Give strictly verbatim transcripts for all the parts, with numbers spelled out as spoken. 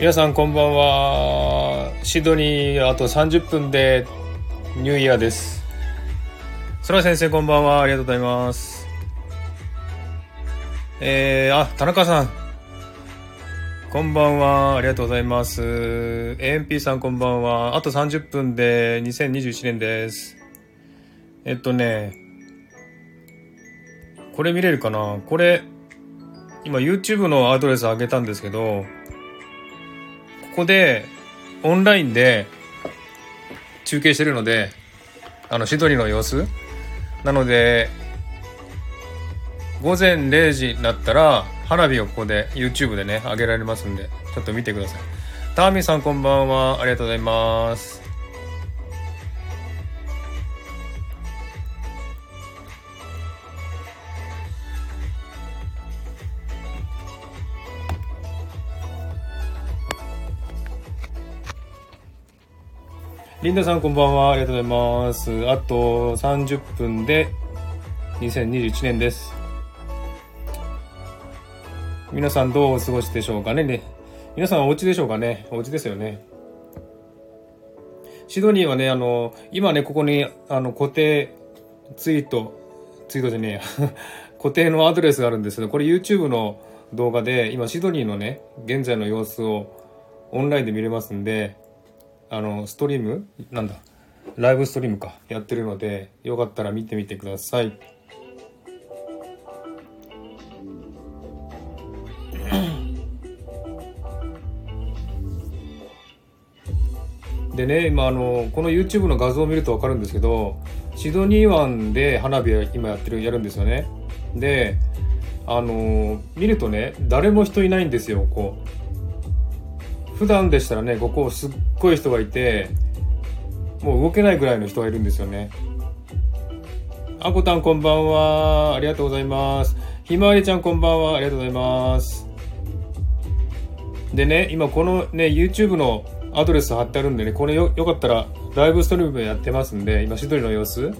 皆さんこんばんは。シドニーあとさんじゅっぷんでニューイヤーです。そら先生こんばんは、ありがとうございます。えー、あ、田中さんこんばんは、ありがとうございます。 エーエムピー さんこんばんは。あとさんじゅっぷんでにせんにじゅういちねんです。えっとねこれ見れるかな。これ今 YouTube のアドレス上げたんですけど、ここでオンラインで中継してるので、あのシドニーの様子なので、午前れいじになったら花火をここで YouTube でね上げられますんで、ちょっと見てください。ターミーさんこんばんは、ありがとうございます。リンダさんこんばんは、ありがとうございます。あとさんじゅっぷんでにせんにじゅういちねんです。皆さんどうお過ごしでしょうかね。皆さんお家でしょうかね。お家ですよね。シドニーはね、あの今ねここにあの固定ツイートツイートじゃねえ固定のアドレスがあるんですけど、これ YouTube の動画で今シドニーのね現在の様子をオンラインで見れますんで、あのストリームなんだライブストリームかやってるので、よかったら見てみてください。でね、今あのこの YouTube の画像を見ると分かるんですけど、シドニー湾で花火を今やってるやるんですよね。であの見るとね、誰も人いないんですよ。こう普段でしたらね、ここすっごい人がいてもう動けないぐらいの人がいるんですよね。あこたんこんばんは、ありがとうございます。ひまわりちゃんこんばんは、ありがとうございます。でね、今このね YouTube のアドレス貼ってあるんでね、これ よ, よかったらライブストリームやってますんで、今シドニーの様子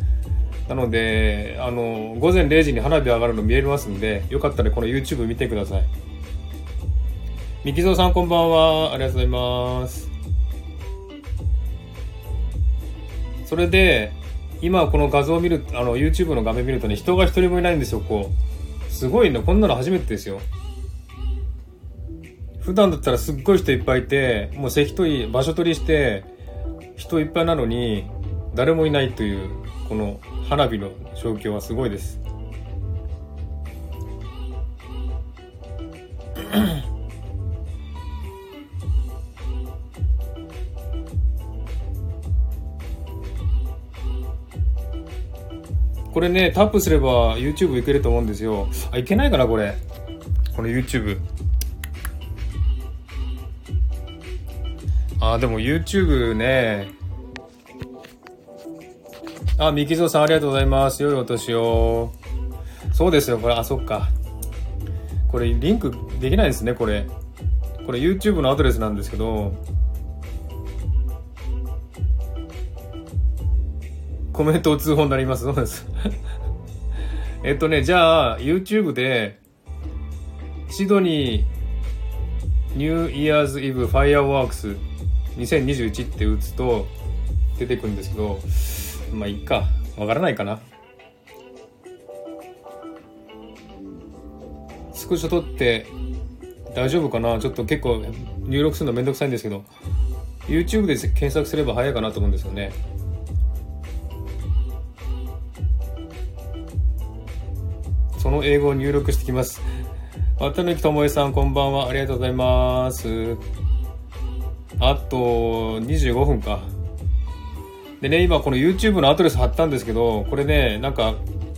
なので、あの午前れいじに花火上がるの見えますんで、よかったらこの YouTube 見てください。みきぞうさんこんばんは、ありがとうございます。それで今この画像を見る、あの YouTube の画面見るとね、人が一人もいないんですよ。こうすごいね、こんなの初めてですよ。普段だったらすっごい人いっぱいいて、もう席取り場所取りして人いっぱいなのに誰もいないという、この花火の状況はすごいですこれねタップすれば YouTube いけると思うんですよ。あ、いけないかなこれ、この YouTube。あ、でも YouTube ね。あ、みきぞうさんありがとうございます。良いお年を。そうですよ、これ、あ、そっか。これ、リンクできないですね、これ。これ、YouTube のアドレスなんですけど。コメントを通報になります。そうです。えっとね、じゃあ、YouTube で、シドニー、ニューイヤーズイブファイアワークスにせんにじゅういちって打つと出てくるんですけど、まあいいか、わからないかな。スクショ撮って大丈夫かな。ちょっと結構入力するのめんどくさいんですけど、 YouTube で検索すれば早いかなと思うんですよね。その英語を入力してきます。渡辺智恵さんこんばんは、ありがとうございます。あとにじゅうごふんか。でね、今この YouTube のアドレス貼ったんですけど、これねなんか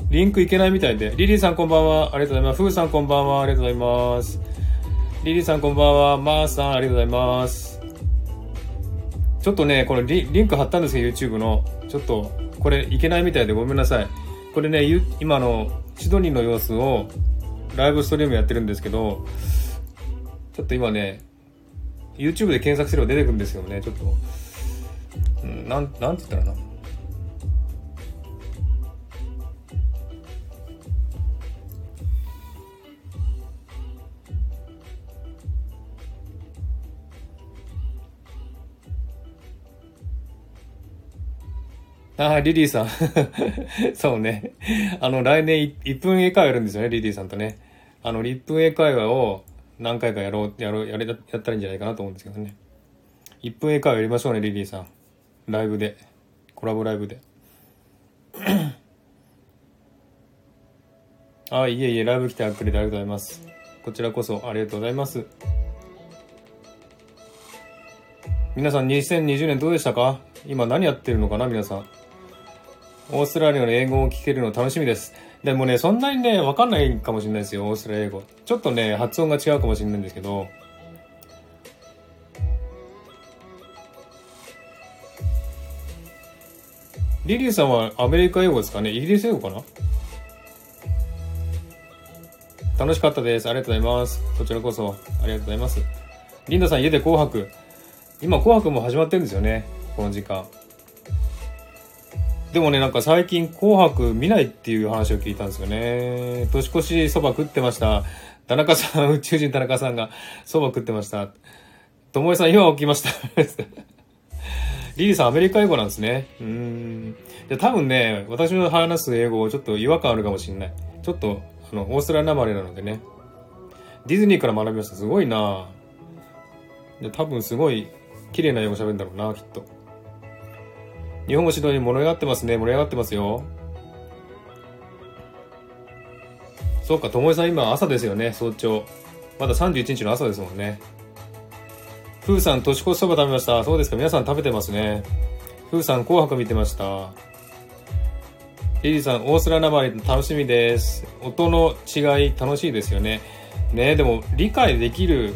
リンクいけないみたいで。リリーさんこんばんは、ありがとうございます。フーさんこんばんは、ありがとうございます。リリーさんこんばんは。マーさんありがとうございます。ちょっとねこれ リ, リンク貼ったんですけど YouTube のちょっとこれいけないみたいでごめんなさい。これね今のシドニーの様子をライブストリームやってるんですけど、ちょっと今ね YouTube で検索すれば出てくるんですよね。ちょっとなんなんて言ったらな、ああ、リリーさん。そうね。あの、来年いっぷん英会話やるんですよね、リリーさんとね。あの、いっぷん英会話を何回かやろう、やろう、やれ、やったらいいんじゃないかなと思うんですけどね。いっぷん英会話やりましょうね、リリーさん。ライブで。コラボライブで。ああ、いえいえ、ライブ来てくれてありがとうございます。こちらこそありがとうございます。皆さんにせんにじゅうねんどうでしたか？今何やってるのかな皆さん。オーストラリアの英語を聞けるの楽しみです。でもね、そんなにね、わかんないかもしれないですよ、オーストラリア英語。ちょっとね、発音が違うかもしれないんですけど。リリーさんはアメリカ英語ですかね？イギリス英語かな？楽しかったです。ありがとうございます。こちらこそありがとうございます。リンダさん、家で紅白。今紅白も始まってるんですよね、この時間。でもね、なんか最近紅白見ないっていう話を聞いたんですよね。年越しそば食ってました。田中さん、宇宙人田中さんがそば食ってました。ともえさん、今起きました。リリーさん、アメリカ英語なんですね。うーん。じゃ多分ね、私の話す英語、ちょっと違和感あるかもしれない。ちょっと、あの、オーストラリア生まれなのでね。ディズニーから学びました。すごいなぁ。多分すごい、綺麗な英語喋るんだろうな、きっと。日本語指導に盛り上がってますね。盛り上がってますよ。そうか、ともえさん今朝ですよね、早朝。まださんじゅういちにちの朝ですもんね。ふうさん、年越しそば食べました。そうですか、皆さん食べてますね。ふうさん、紅白見てました。リリーさん、オーストラリア生まれ楽しみです。音の違い楽しいですよね。ねえ、でも理解できる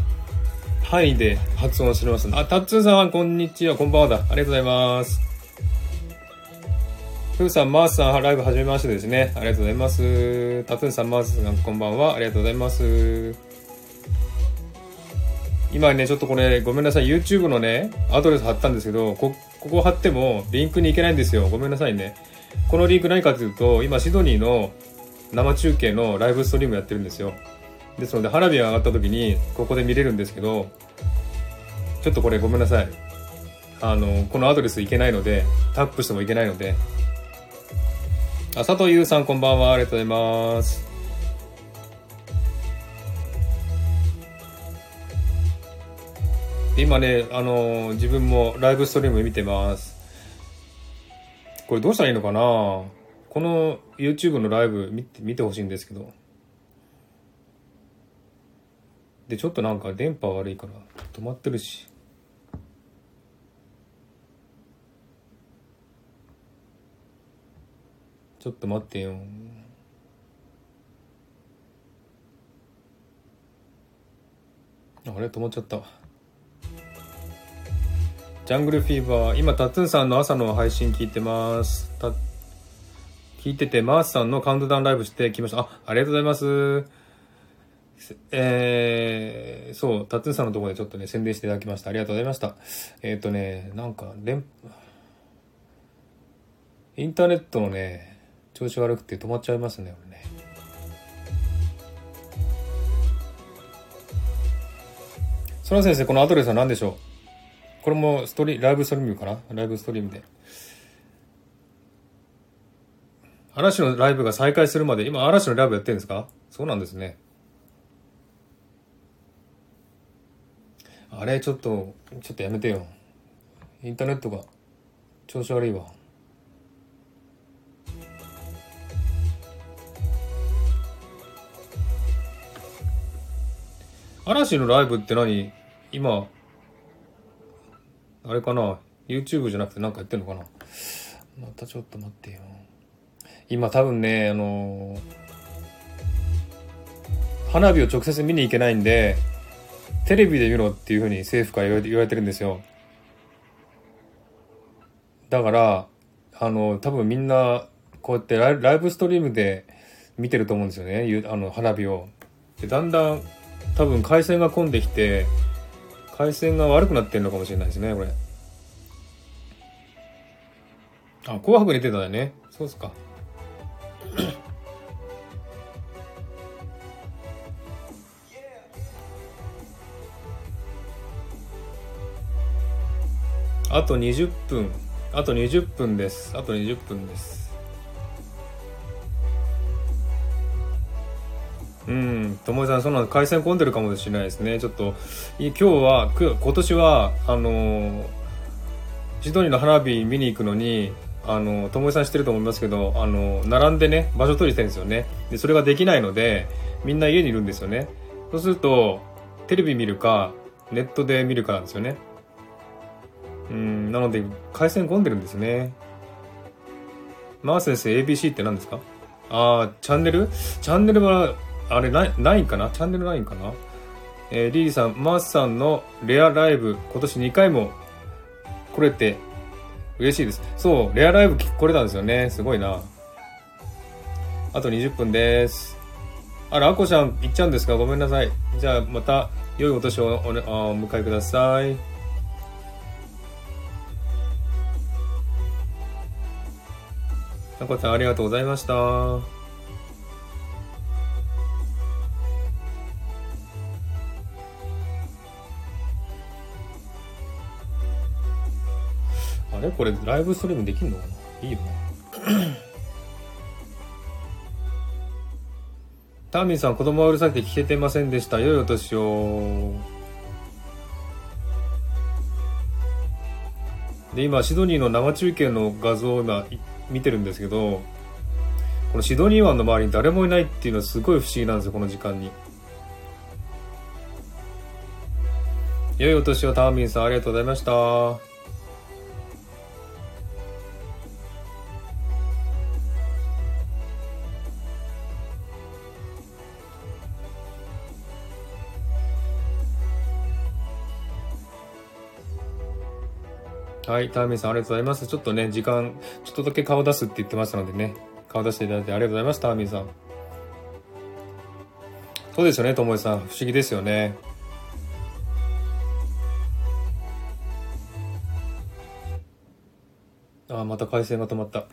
範囲で発音してます。あ、タッツーさん、こんにちは、こんばんはだ。ありがとうございます。ふうさん、マースさん、ライブ始めましてですね。ありがとうございます。タッツーさん、マースさん、こんばんは。ありがとうございます。今ね、ちょっとこれ、ごめんなさい。YouTube のね、アドレス貼ったんですけど、こ、ここ貼ってもリンクに行けないんですよ。ごめんなさいね。このリンク何かというと、今、シドニーの生中継のライブストリームやってるんですよ。ですので、花火が上がった時に、ここで見れるんですけど、ちょっとこれごめんなさい。あの、このアドレスいけないので、タップしてもいけないので。あ、佐藤優さん、こんばんは。ありがとうございます。今ね、あの、自分もライブストリーム見てます。これどうしたらいいのかな？この YouTube のライブ見て、見てほしいんですけど。で、ちょっとなんか電波悪いから止まってるし。ちょっと待ってよ。あれ、止まっちゃった。ジャングルフィーバー。今、タッツンさんの朝の配信聞いてます。た、聞いてて、マースさんのカウントダウンライブしてきました。あ、ありがとうございます。えー、そう、タッツンさんのところでちょっとね、宣伝していただきました。ありがとうございました。えっとね、なんか、連、インターネットのね、調子悪くて止まっちゃいますね、俺ね。そら先生、このアドレスは何でしょう？これもストリ、ライブストリームかな？ライブストリームで。嵐のライブが再開するまで、今嵐のライブやってるんですか？そうなんですね。あれ、ちょっと、ちょっとやめてよ。インターネットが調子悪いわ。嵐のライブって何？今、あれかな？ YouTube じゃなくてなんかやってんのかな？またちょっと待ってよ。今多分ね、あのー、花火を直接見に行けないんで、テレビで見ろっていうふうに政府から言われて、言われてるんですよ。だから、あのー、多分みんな、こうやってライ、ライブストリームで見てると思うんですよね。あの、花火を。で、だんだん、多分回線が混んできて、回線が悪くなってるのかもしれないですね、これ。あ、紅白に出たんだね。そうっすか。あとにじゅっぷん。あとにじゅっぷんです。あとにじゅっぷんです。うん、ともえさん、そんな回線混んでるかもしれないですね。ちょっと、今日は、今年は、あの、シドニーの花火見に行くのに、あの、ともえさん知ってると思いますけど、あの、並んでね、場所取りしてるんですよね。で、それができないので、みんな家にいるんですよね。そうすると、テレビ見るか、ネットで見るかなんですよね。うん、なので、回線混んでるんですね。マー先生、エービーシー って何ですか？あー、チャンネル？チャンネルは、あれない、ないかな？チャンネルないかな？えー、リリーさん、マースさんのレアライブ、今年にかいも来れて嬉しいです。そう、レアライブ来れたんですよね。すごいな。あとにじゅっぷんです。あら、アコちゃん行っちゃうんですか？ごめんなさい。じゃあ、また、良いお年をお、ね、お迎えください。アコちゃん、ありがとうございました。あれこれライブストリームできるのかな？いいよな。ターミンさん、子供はうるさくて聞けてませんでした。良いお年を。で、今シドニーの生中継の画像を今見てるんですけど、このシドニー湾の周りに誰もいないっていうのはすごい不思議なんですよ、この時間に。良いお年を、ターミンさん、ありがとうございました。はい、ターミンさん、ありがとうございます。ちょっとね、時間、ちょっとだけ顔出すって言ってましたのでね、顔出していただいてありがとうございます、ターミンさん。そうですよね、ともえさん。不思議ですよね。あー、また回線が止まった。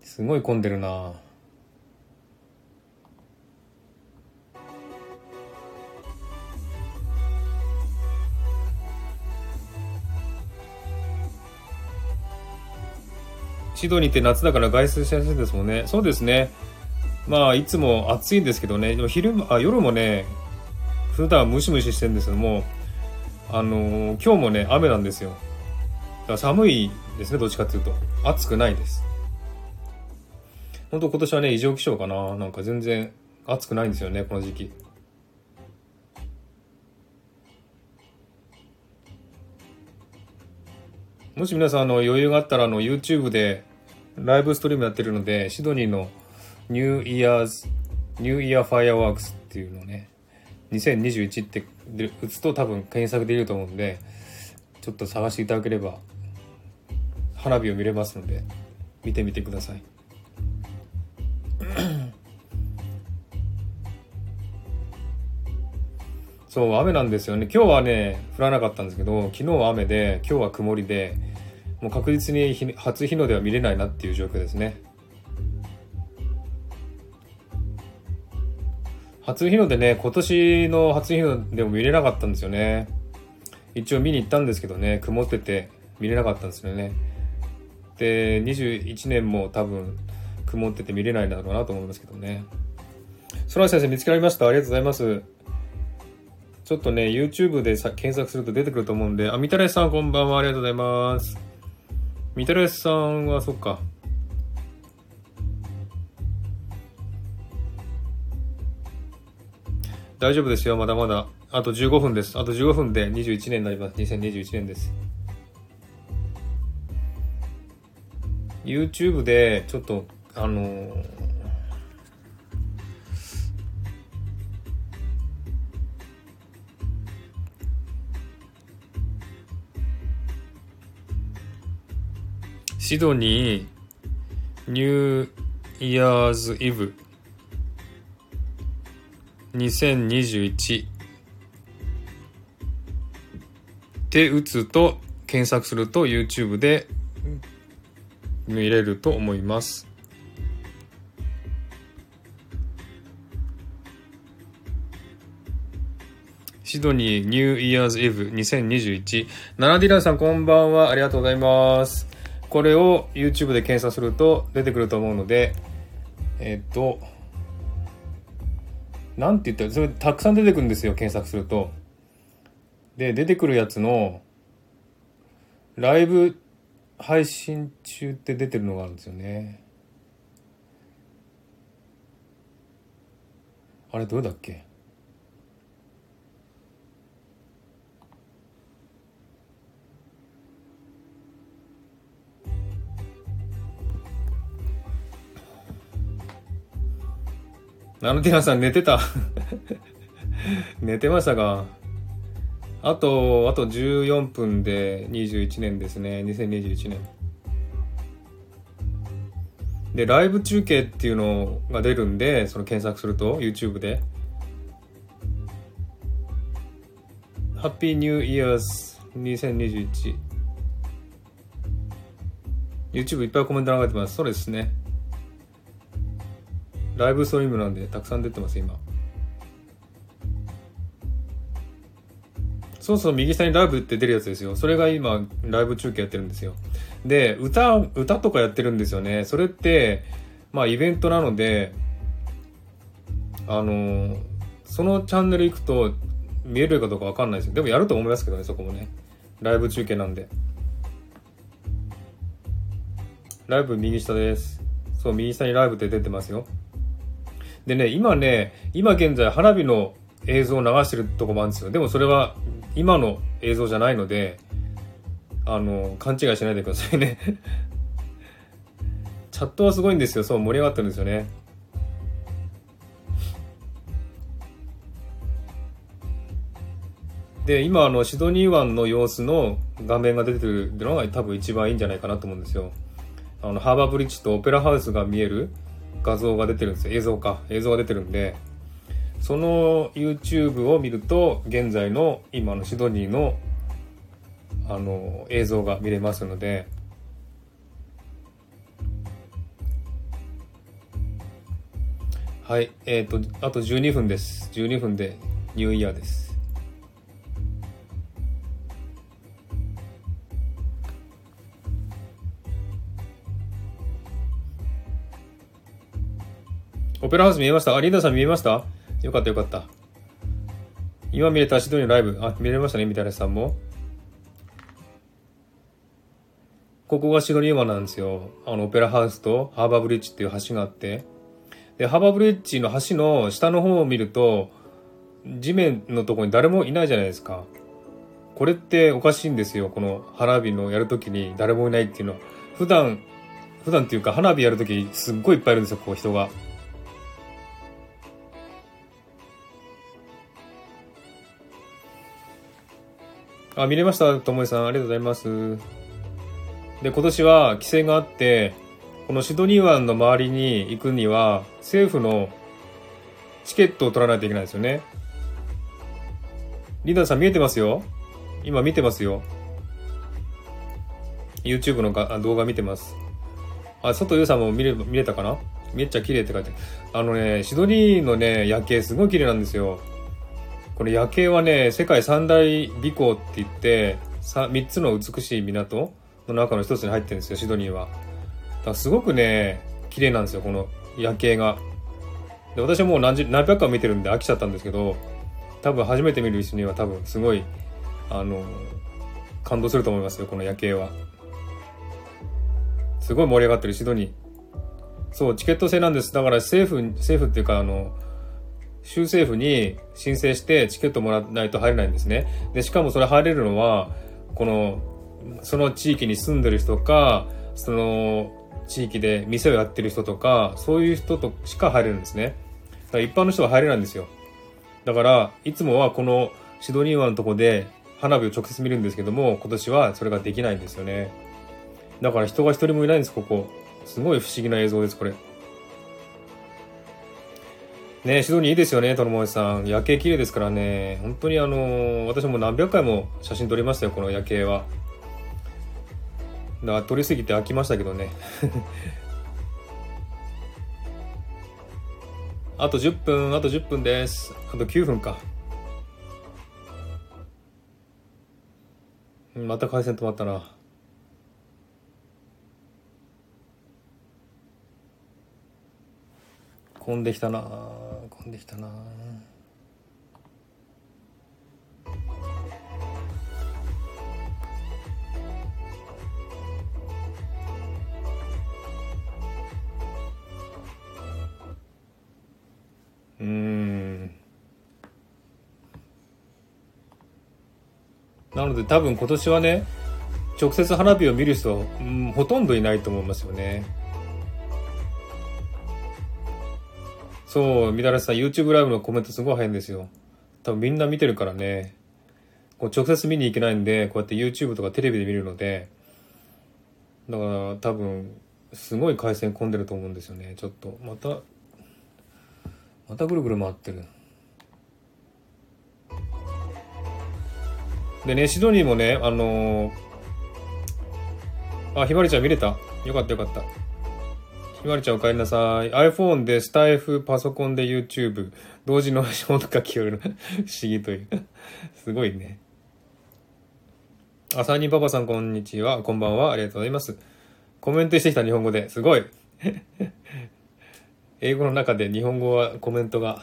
すごい混んでるな。シドニーって夏だから外出しやすいですもんね。そうですね。まあいつも暑いんですけどね。でも昼もあ夜もね、普段ムシムシしてるんですけども、あのー、今日もね雨なんですよ。だから寒いですね。どっちかっていうと暑くないです。本当今年はね異常気象かな。なんか全然暑くないんですよね、この時期。もし皆さんあの余裕があったらあの YouTube でライブストリームやってるので、シドニーのニューイヤーズ、ニューイヤーファイアワークスっていうのをね、にせんにじゅういちって打つと多分検索できると思うんで、ちょっと探していただければ、花火を見れますので、見てみてください。そう、雨なんですよね。今日はね、降らなかったんですけど、昨日は雨で、今日は曇りで、もう確実にひ初日の出は見れないなっていう状況ですね。初日の出ね、今年の初日の出も見れなかったんですよね。一応見に行ったんですけどね、曇ってて見れなかったんですよね。で、にじゅういちねんも多分曇ってて見れないんだろうなと思いますけどね。空知先生、見つけられました。ありがとうございます。ちょっとね、YouTube でさ検索すると出てくると思うんで、あ、みたらしさんこんばんは、ありがとうございます。みたらしさんは、そっか。大丈夫ですよ、まだまだ。あとじゅうごふんです。あとじゅうごふんでにじゅういちねんになります。にせんにじゅういちねんです。YouTube で、ちょっと、あのー、シドニーニューイヤーズイブにせんにじゅういちって打つと検索すると YouTube で見れると思います。シドニーニューイヤーズイブにせんにじゅういち。ナナディランさんこんばんは、ありがとうございます。これを YouTube で検索すると出てくると思うので、えっとなんて言ったらそれたくさん出てくるんですよ、検索すると。で出てくるやつのライブ配信中って出てるのがあるんですよね。あれどれだっけ。ナノティナさん寝てた寝てましたが、あとあとじゅうよんぷんでにじゅういちねんですね。にせんにじゅういちねんでライブ中継っていうのが出るんで、その検索すると YouTube でハッピーニューイヤーズにせんにじゅういち YouTube いっぱいコメント流れてます。そうですね、ライブストリームなんでたくさん出てます今。そうそう、右下にライブって出るやつですよ。それが今ライブ中継やってるんですよ。で歌歌とかやってるんですよね。それってまあイベントなので、あのそのチャンネル行くと見えるかどうかわかんないです。でもやると思いますけどね、そこもね。ライブ中継なんで。ライブ右下です。そう、右下にライブって出てますよ。でね、今ね、今現在花火の映像を流してるとこもあるんですよ。でもそれは今の映像じゃないので、あの勘違いしないでくださいねチャットはすごいんですよ。そう、盛り上がってるんですよね。で今あのシドニー湾の様子の画面が出てるのが多分一番いいんじゃないかなと思うんですよ。あのハーバーブリッジとオペラハウスが見える画像が出てるんですよ。映像か、映像が出てるんで、その YouTube を見ると現在の今のシドニーのあの映像が見れますので、はい、えっとあとじゅうにふんです。じゅうにふんでニューイヤーです。オペラハウス見えました。あ、リーダーさん見えました。よかったよかった。今見れたシドニーのライブ、あ、見れましたね。みたらしさんもここがシドニー湾なんですよ。あのオペラハウスとハーバーブリッジっていう橋があって、でハーバーブリッジの橋の下の方を見ると地面のところに誰もいないじゃないですか。これっておかしいんですよ。この花火のやるときに誰もいないっていうのは、普段普段っていうか花火やるときすっごいいっぱいいるんですよ、こう人が。あ、見れましたともえさん、ありがとうございます。で今年は規制があって、このシドニー湾の周りに行くには政府のチケットを取らないといけないですよね。リーダーさん見えてますよ。今見てますよ。 YouTube のが動画見てます。あ、外優さんも見れ、見れたかな。めっちゃ綺麗って書いてある。あのね、シドニーのね夜景すごい綺麗なんですよ。これ夜景はね、世界三大美港って言って 3, 3つの美しい港の中の一つに入ってるんですよ、シドニーは。だからすごくね綺麗なんですよ、この夜景が。で私はもう 何, 何百回見てるんで飽きちゃったんですけど、多分初めて見る人には多分すごいあの感動すると思いますよ、この夜景は。すごい盛り上がってるシドニー。そう、チケット制なんです。だから政府政府っていうかあの州政府に申請してチケットもらわないと入れないんですね。でしかもそれ入れるのはこのその地域に住んでる人か、その地域で店をやってる人とか、そういう人としか入れるんですね。だから一般の人は入れないんですよ。だからいつもはこのシドニー湾のとこで花火を直接見るんですけども、今年はそれができないんですよね。だから人が一人もいないんです、ここ。すごい不思議な映像です、これ。ね、シドニーいいですよね、ともえさん。夜景綺麗ですからね。本当にあの、私も何百回も写真撮りましたよ、この夜景は。だから撮りすぎて飽きましたけどね。あとじゅっぷん、あとじゅっぷんです。あときゅうふんか。また回線止まったな。混んできたな混んできたな。うーん、なので多分今年はね、直接花火を見る人は、うん、ほとんどいないと思いますよね。そう、みだらしさん YouTube ライブのコメントすごい早いんですよ。多分みんな見てるからね、こう直接見に行けないんで、こうやって YouTube とかテレビで見るので、だから多分すごい回線混んでると思うんですよね。ちょっとまたまたぐるぐる回ってる。でね、シドニーもね、あのー、あ、ひまりちゃん見れた？よかったよかった。ひまりちゃんお帰りなさい。iPhone でスタイフ、パソコンで YouTube、同時の消音書きをる不思議という。すごいね。あ、三人パパさんこんにちは。こんばんは。ありがとうございます。コメントしてきた日本語で。すごい。英語の中で日本語はコメントが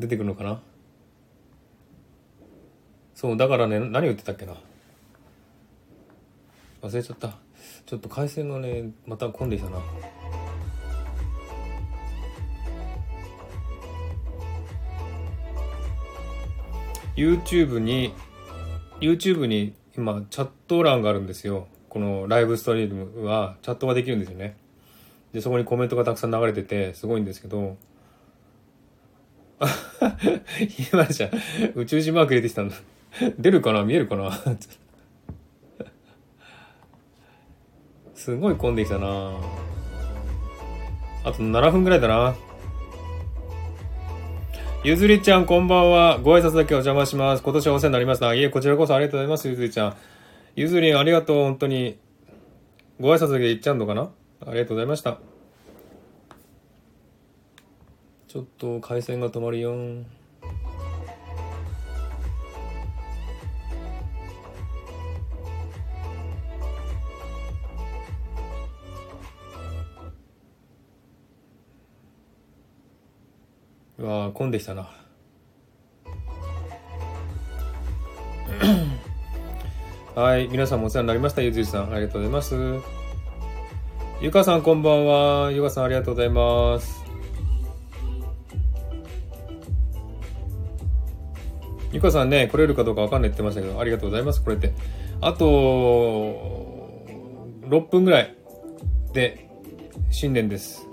出てくるのかな。そうだからね、何言ってたっけな、忘れちゃった。ちょっと回線がねまた混んできたな。YouTube に YouTube に今チャット欄があるんですよ。このライブストリームはチャットができるんですよね。でそこにコメントがたくさん流れててすごいんですけど、ひまりちゃん宇宙人マーク入れてきたんだ。出るかな、見えるかな。すごい混んできたな。あとななふんぐらいだな。ゆずりちゃんこんばんは。ご挨拶だけお邪魔します。今年はお世話になりました。いえ、こちらこそありがとうございます。ゆずりちゃん、ゆずりんありがとう。本当にご挨拶だけ言っちゃうのかな。ありがとうございました。ちょっと回線が止まるよ。うわー、混んできたな。はい、皆さんもお世話になりました。ゆずりさん、ありがとうございます。ゆかさんこんばんは。ゆかさんありがとうございます。ゆかさんね、来れるかどうかわかんないって言ってましたけど、ありがとうございます。これってあとろっぷんぐらいで新年です。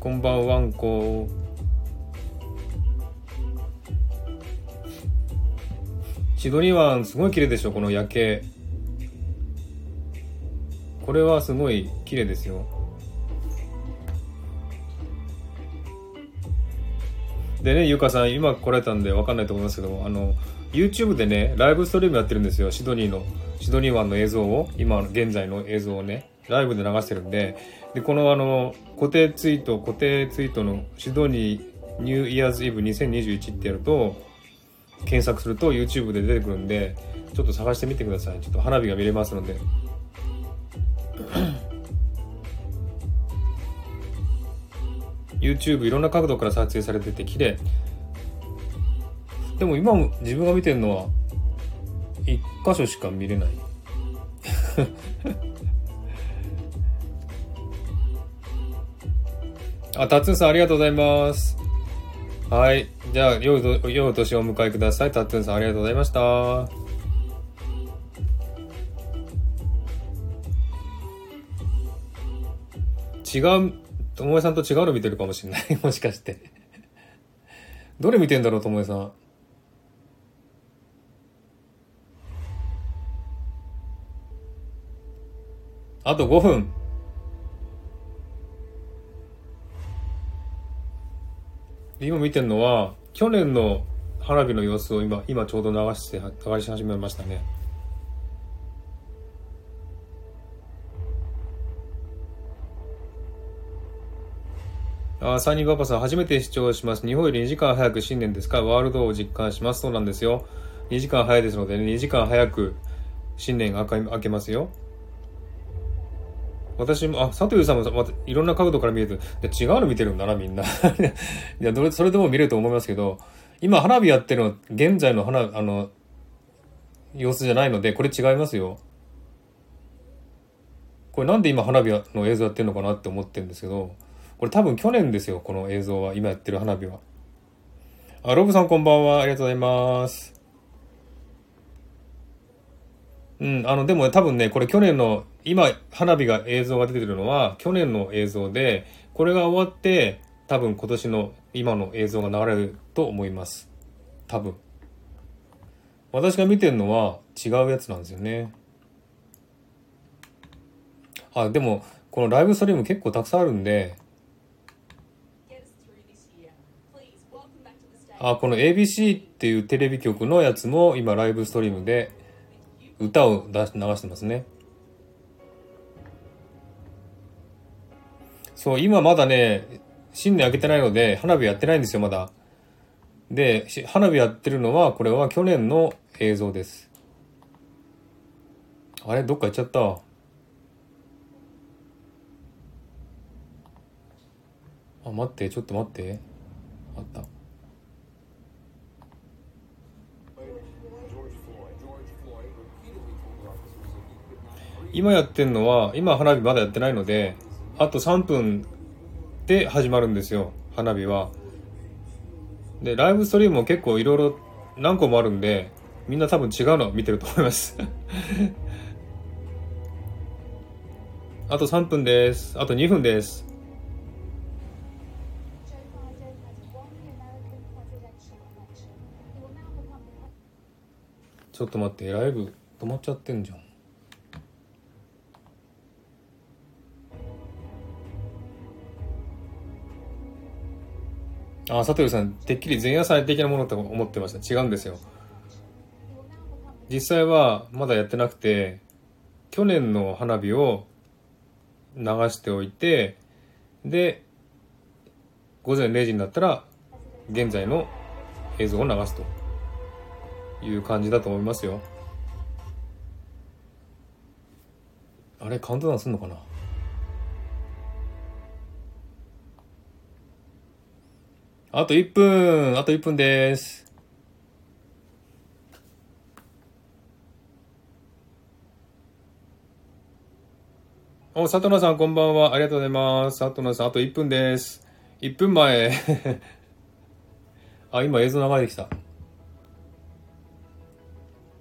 こんばんはんこ。シドニー湾すごい綺麗でしょ、この夜景。これはすごい綺麗ですよ。でね、ゆかさん今来られたんで分かんないと思いますけど、あの YouTube でねライブストリームやってるんですよ。シドニーのシドニー湾の映像を、今現在の映像をねライブで流してるんで、でこのあの固定ツイート固定ツイートのシドニーニューイヤーズイブにせんにじゅういちってやると、検索すると YouTube で出てくるんで、ちょっと探してみてください。ちょっと花火が見れますので。YouTube いろんな角度から撮影されてて綺麗。でも今も自分が見てるのはいっ箇所しか見れない。あ、タッツンさんありがとうございます。はい。じゃあ、良いお年をお迎えください。タッツンさん、ありがとうございました。違う、ともえさんと違うの見てるかもしれない。もしかして。どれ見てんだろう、ともえさん。あとごふん。今見てるのは去年の花火の様子を今今ちょうど流して流し始めましたね。あサニーパパさん、初めて視聴します。日本よりにじかん早く新年ですか？ワールドを実感します。そうなんですよ、にじかん早いですので、ね、にじかん早く新年が明けますよ。私も、あ、佐藤さんも、ま、いろんな角度から見えてる。違うの見てるんだな、みんな。いや、どれ、それでも見れると思いますけど、今、花火やってるのは、現在の花、あの、様子じゃないので、これ違いますよ。これなんで今、花火の映像やってるのかなって思ってるんですけど、これ多分去年ですよ、この映像は。今やってる花火は。あ、ロブさんこんばんは。ありがとうございます。うん、あの、でも多分ね、これ去年の、今、花火が映像が出てるのは、去年の映像で、これが終わって、多分今年の、今の映像が流れると思います。多分。私が見てるのは違うやつなんですよね。あ、でも、このライブストリーム結構たくさんあるんで、あ、この エービーシー っていうテレビ局のやつも、今ライブストリームで、歌を流してますね。そう、今まだね、新年明けてないので、花火やってないんですよ、まだ。で、花火やってるのは、これは去年の映像です。あれ、どっか行っちゃった。あ、待って、ちょっと待って。あった。今やってるのは、今花火まだやってないので、あとさんぷんで始まるんですよ、花火は。で、ライブストリームも結構いろいろ何個もあるんで、みんな多分違うの見てると思います。あとさんぷんです。あとにふんです。ちょっと待って、ライブ止まっちゃってんじゃん。あ、佐藤さん、てっきり前夜祭的なものと思ってました。違うんですよ。実際はまだやってなくて、去年の花火を流しておいて、で、午前れいじになったら、現在の映像を流すという感じだと思いますよ。あれ、カウントダウンすんのかな？あといっぷん、あといっぷんです。お、さとなさんこんばんは。ありがとうございます。さとなさん、あといっぷんです。いっぷんまえ。あ、今映像流れてきた。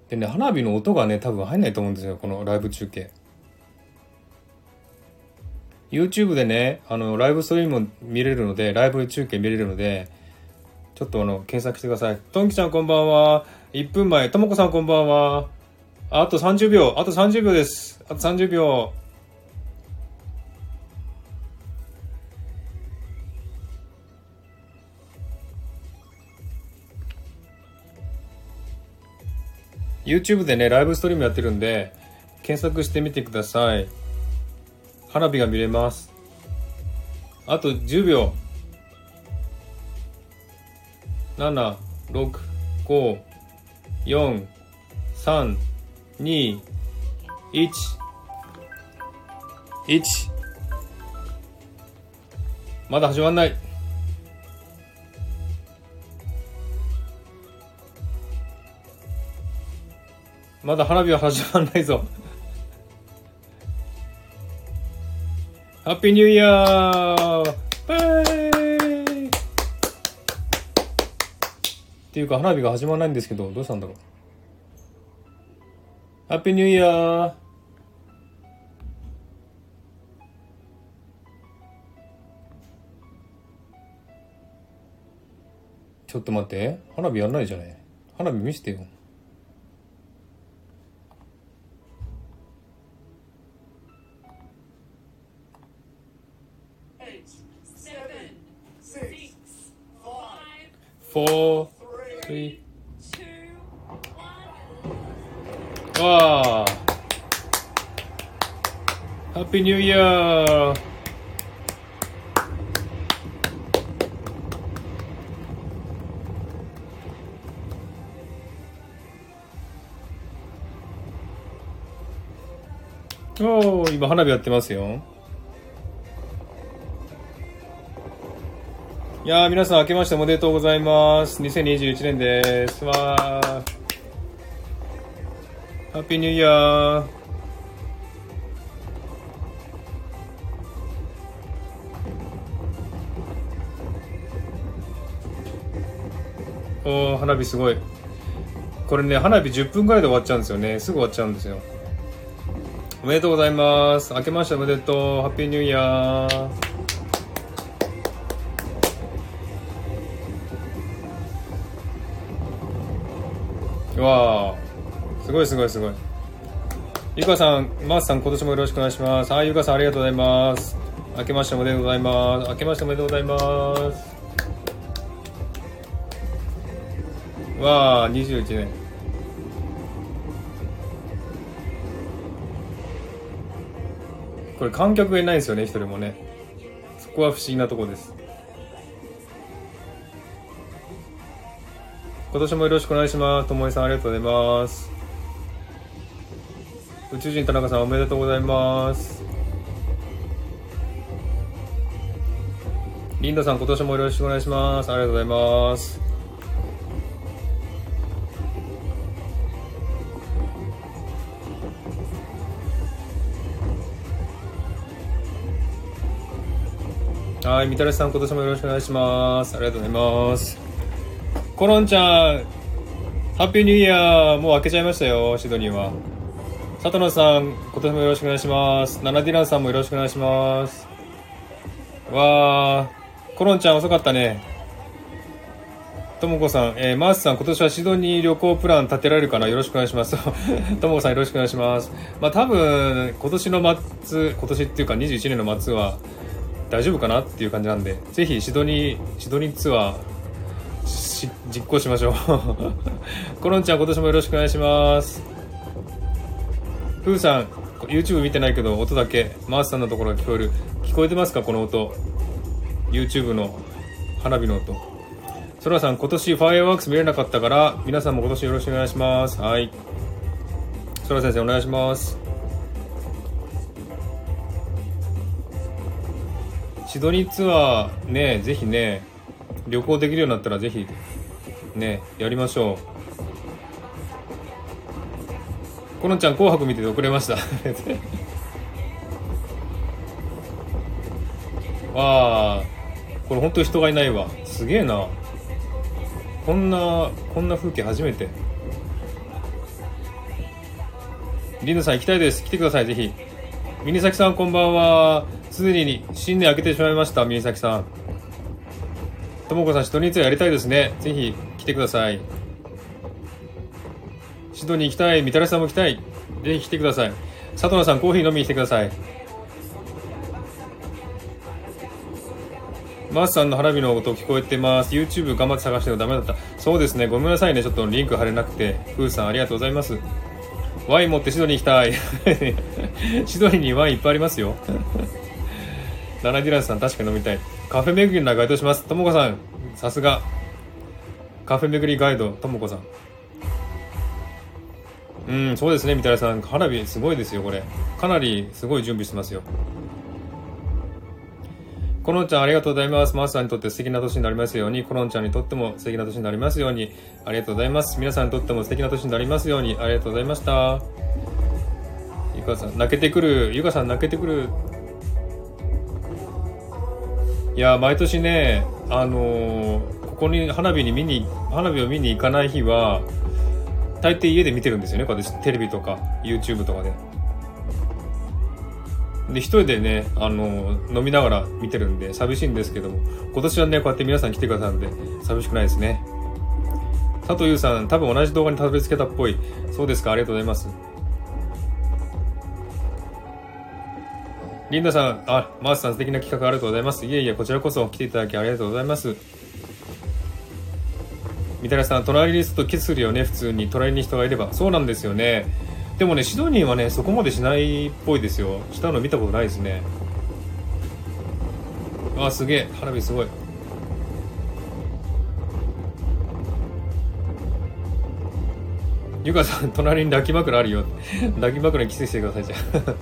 でね、花火の音がね、多分入んないと思うんですよ。このライブ中継。YouTube でね、あの、ライブストリームも見れるので、ライブ中継見れるので、ちょっとあの、検索してください。トンキちゃんこんばんは。いっぷんまえ。ともこさんこんばんは。あとさんじゅうびょう。あとさんじゅうびょうです。あとさんじゅうびょう。YouTube でね、ライブストリームやってるんで、検索してみてください。花火が見れます。あとじゅうびょう。なな、ろく、ご、よん、さん、に、いち、いち。まだ始まんない。まだ花火は始まんないぞ。ハッピーニューイヤー！バイ！っていうか、花火が始まらないんですけど、どうしたんだろう。ハッピーニューイヤー！ちょっと待って、花火やんないじゃない。花火見せてよ。よん、さん、に、いち。わー。ハッピーニューイヤー。おー、今花火やってますよ。いやー、皆さん明けましておめでとうございます。にせんにじゅういちねんです。わー、ハッピーニューイヤー。おー、花火すごい。これね、花火じゅっぷんぐらいで終わっちゃうんですよね。すぐ終わっちゃうんですよ。おめでとうございます。明けましておめでとう。ハッピーニューイヤー。うわー、すごいすごいすごい。ゆかさん、マースさん、今年もよろしくお願いします。あ、ゆかさん、ありがとうございます。明けましておめでとうございます。明けましておめでとうございます。わー、にじゅういちねん。これ観客がいないんですよね、一人もね。そこは不思議なところです。今年もよろしくお願いします。ともえさん、ありがとうございます。宇宙人田中さん、おめでとうございます。リンダさん、今年もよろしくお願いします。ありがとうございます。はい、みたらしさん、今年もよろしくお願いします。ありがとうございます。コロンちゃん、ハッピーニューイヤー。もう明けちゃいましたよ、シドニーは。佐藤野さん、今年もよろしくお願いします。ナナディランさんもよろしくお願いします。わー、コロンちゃん遅かったね。ともこさん、えー、マースさん、今年はシドニー旅行プラン立てられるかな。よろしくお願いします。ともこさん、よろしくお願いします。まあ多分、今年の末、今年っていうかにじゅういちねんの末は、大丈夫かなっていう感じなんで、ぜひシドニー、シドニーツアー実行しましょう。コロンちゃん、今年もよろしくお願いします。プーさん、 YouTube 見てないけど音だけマースさんのところが聞こえる。聞こえてますか、この音。 YouTube の花火の音。ソラさん、今年ファイアワークス見れなかったから皆さんも今年よろしくお願いします。はい、ソラ先生、お願いします。シドニーツアーね、ぜひね、旅行できるようになったらぜひね、やりましょう。コロンちゃん、紅白見てて遅れました。わー、これほんと人がいないわ。すげえな。こんな、こんな風景初めて。リンドさん、行きたいです。来てください、ぜひ。ミニサキさん、こんばんは。すでに新年明けてしまいました。宮崎さん、ともこさん、シドニーツアーやりたいですね。ぜひ来てください。シドニー行きたい。みたらしさんも行きたい。ぜひ来てください。佐藤さん、コーヒー飲みに来てください。マースさんの花火の音聞こえてます。 YouTube 頑張って探してもダメだったそうですね。ごめんなさいね、ちょっとリンク貼れなくて。ふーさん、ありがとうございます。ワイン持ってシドニー行きたい。シドニーにワインいっぱいありますよ。ナナディランさん、確かに飲みたい。カフェ巡りのガイドします。ともこさん、さすが。カフェ巡りガイド、ともこさん。うん、そうですね、みたらさん。花火すごいですよ、これ。かなりすごい準備してますよ。コロンちゃん、ありがとうございます。マースさんにとって素敵な年になりますように。コロンちゃんにとっても素敵な年になりますように。ありがとうございます。皆さんにとっても素敵な年になりますように。ありがとうございました。ゆかさん、泣けてくる。ゆかさん、泣けてくる。いや、毎年ね、あのー、ここに花火に見に、花火を見に行かない日は、大抵家で見てるんですよね、こうやってテレビとか、YouTube とかで。で、一人でね、あのー、飲みながら見てるんで、寂しいんですけども、今年はね、こうやって皆さん来てくださるんで、寂しくないですね。佐藤優さん、多分同じ動画にたどり着けたっぽい。そうですか、ありがとうございます。リンダさん、あ、マースさん、素敵な企画ありがとうございます。いえいえ、こちらこそ来ていただきありがとうございます。みたらしさん、隣にするとキスするよね、普通に。隣に人がいれば。そうなんですよね。でもね、シドニーはね、そこまでしないっぽいですよ。したの見たことないですね。あ、すげえ。花火すごい。ゆかさん、隣に抱き枕あるよ。抱き枕にキスしてください、じゃあ。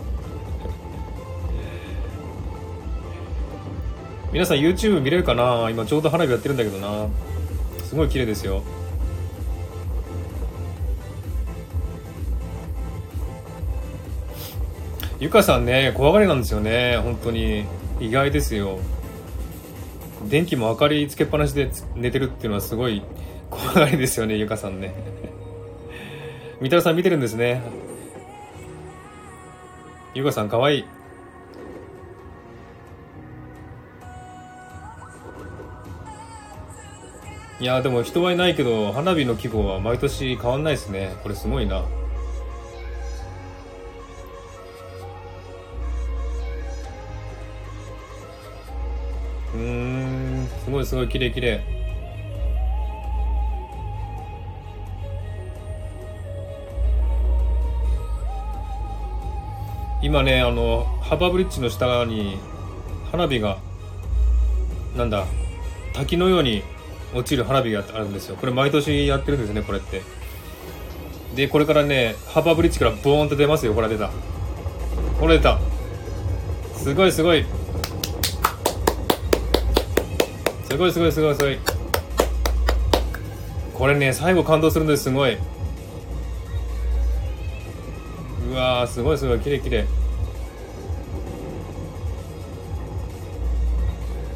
皆さん YouTube 見れるかな。今ちょうど花火やってるんだけどな、すごい綺麗ですよ。ゆかさんね、怖がりなんですよね、本当に意外ですよ。電気も明かりつけっぱなしで寝てるっていうのはすごい怖がりですよね、ゆかさんね。みたらさん見てるんですね。ゆかさんかわいい。いやーでも人はいないけど花火の規模は毎年変わんないですね。これすごいな。うーん、すごいすごい綺麗綺麗。今ね、あの幅ブリッジの下に花火がなんだ滝のように落ちる花火があるんですよ。これ毎年やってるんですね、これって。でこれからね、幅ブリッジからボーンと出ますよ。ほら出た、ほら出た、すごいすごいすごいすごいすごいすごい。これね最後感動するんです、すごい。うわーすごいすごいきれいきれい、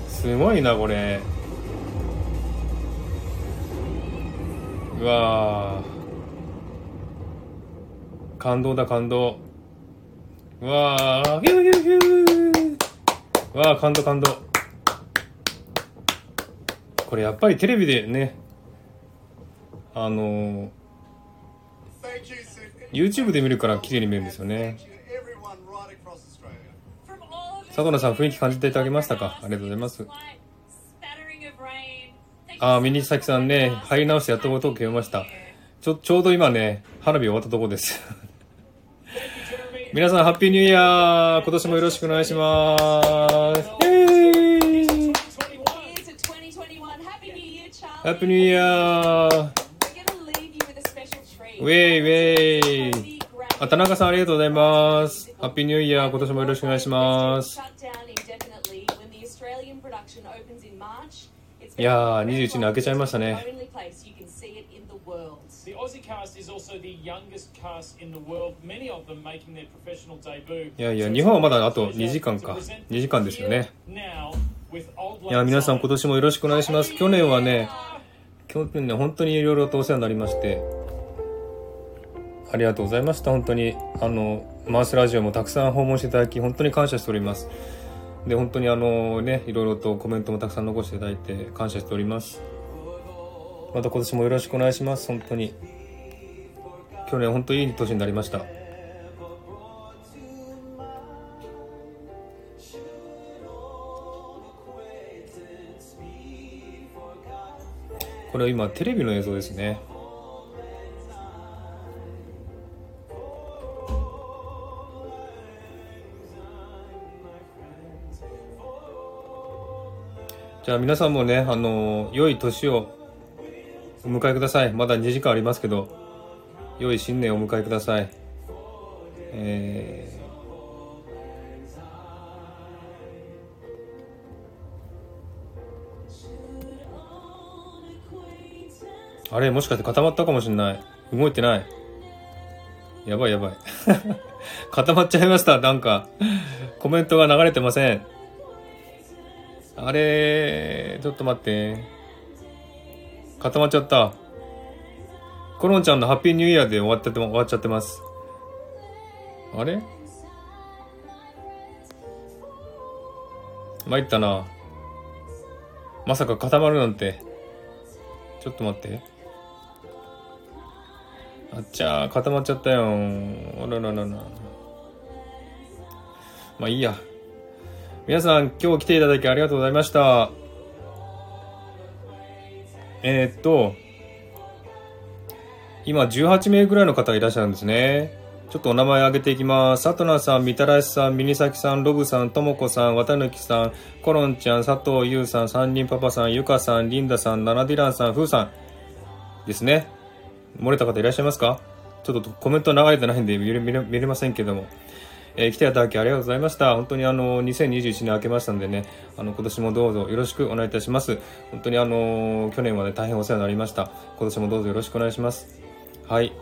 すごいなこれ。うわー感動だ感動。うわーヒューヒューヒュー、うわー感動感動。これやっぱりテレビでね、あのー、YouTube で見るから綺麗に見えるんですよね。佐藤さん雰囲気感じていただけましたか。ありがとうございます。あー、峰崎さんね、入り直してやっとことを決めました。ちょ、ちょうど今ね花火終わったところです皆さんハッピーニューイヤー、今年もよろしくお願いします。ハッピーニューイヤー。ウェイウェイ。あ、田中さんありがとうございます。ハッピーニューイヤー、今年もよろしくお願いします。いやー、にじゅういちねん開けちゃいましたね。いやいや、日本はまだあとにじかんか。にじかんですよね。いや、皆さん今年もよろしくお願いします。去年はね、去年ね本当にいろいろとお世話になりましてありがとうございました。本当にあのマウスラジオもたくさん訪問していただき本当に感謝しております。で本当にあのねいろいろとコメントもたくさん残していただいて感謝しております。また今年もよろしくお願いします。本当に去年本当にいい年になりました。これは今テレビの映像ですね。じゃあ皆さんもね、あの良い年をお迎えください。まだにじかんありますけど、良い新年をお迎えください。えーあれもしかして固まったかもしれない。動いてない。やばいやばい固まっちゃいました。なんかコメントが流れてません。あれちょっと待って、固まっちゃった。コロンちゃんのハッピーニューイヤーで終わっちゃって、終わっちゃってます。あれ参ったな、まさか固まるなんて。ちょっと待って、あっちゃー固まっちゃったよ。あらららら。まあいいや。皆さん今日来ていただきありがとうございました。えー、っと今じゅうはちめいぐらいの方がいらっしゃるんですね。ちょっとお名前挙げていきます。さとなさん、みたらしさん、みにさきさん、ロブさん、ともこさん、わたぬきさん、コロンちゃん、佐藤優さん、三人パパさん、ゆかさん、リンダさん、ナナディランさん、ふうさんですね。漏れた方いらっしゃいますか？ちょっとコメント流れてないんで見れ、見れ、見れませんけども、えー、来ていただきありがとうございました。本当にあのにせんにじゅういちねん明けましたのでね、あの今年もどうぞよろしくお願いいたします。本当にあの去年はね大変お世話になりました。今年もどうぞよろしくお願いします。はい。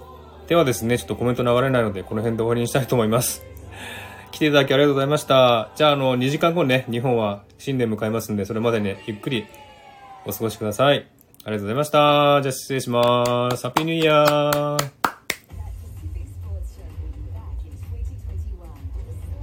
ではですね、ちょっとコメント流れないのでこの辺で終わりにしたいと思います。来ていただきありがとうございました。じゃああのにじかんごね、日本は新年迎えますんで、それまでねゆっくりお過ごしください。ありがとうございました。じゃあ失礼します。ハッピーニューイヤー。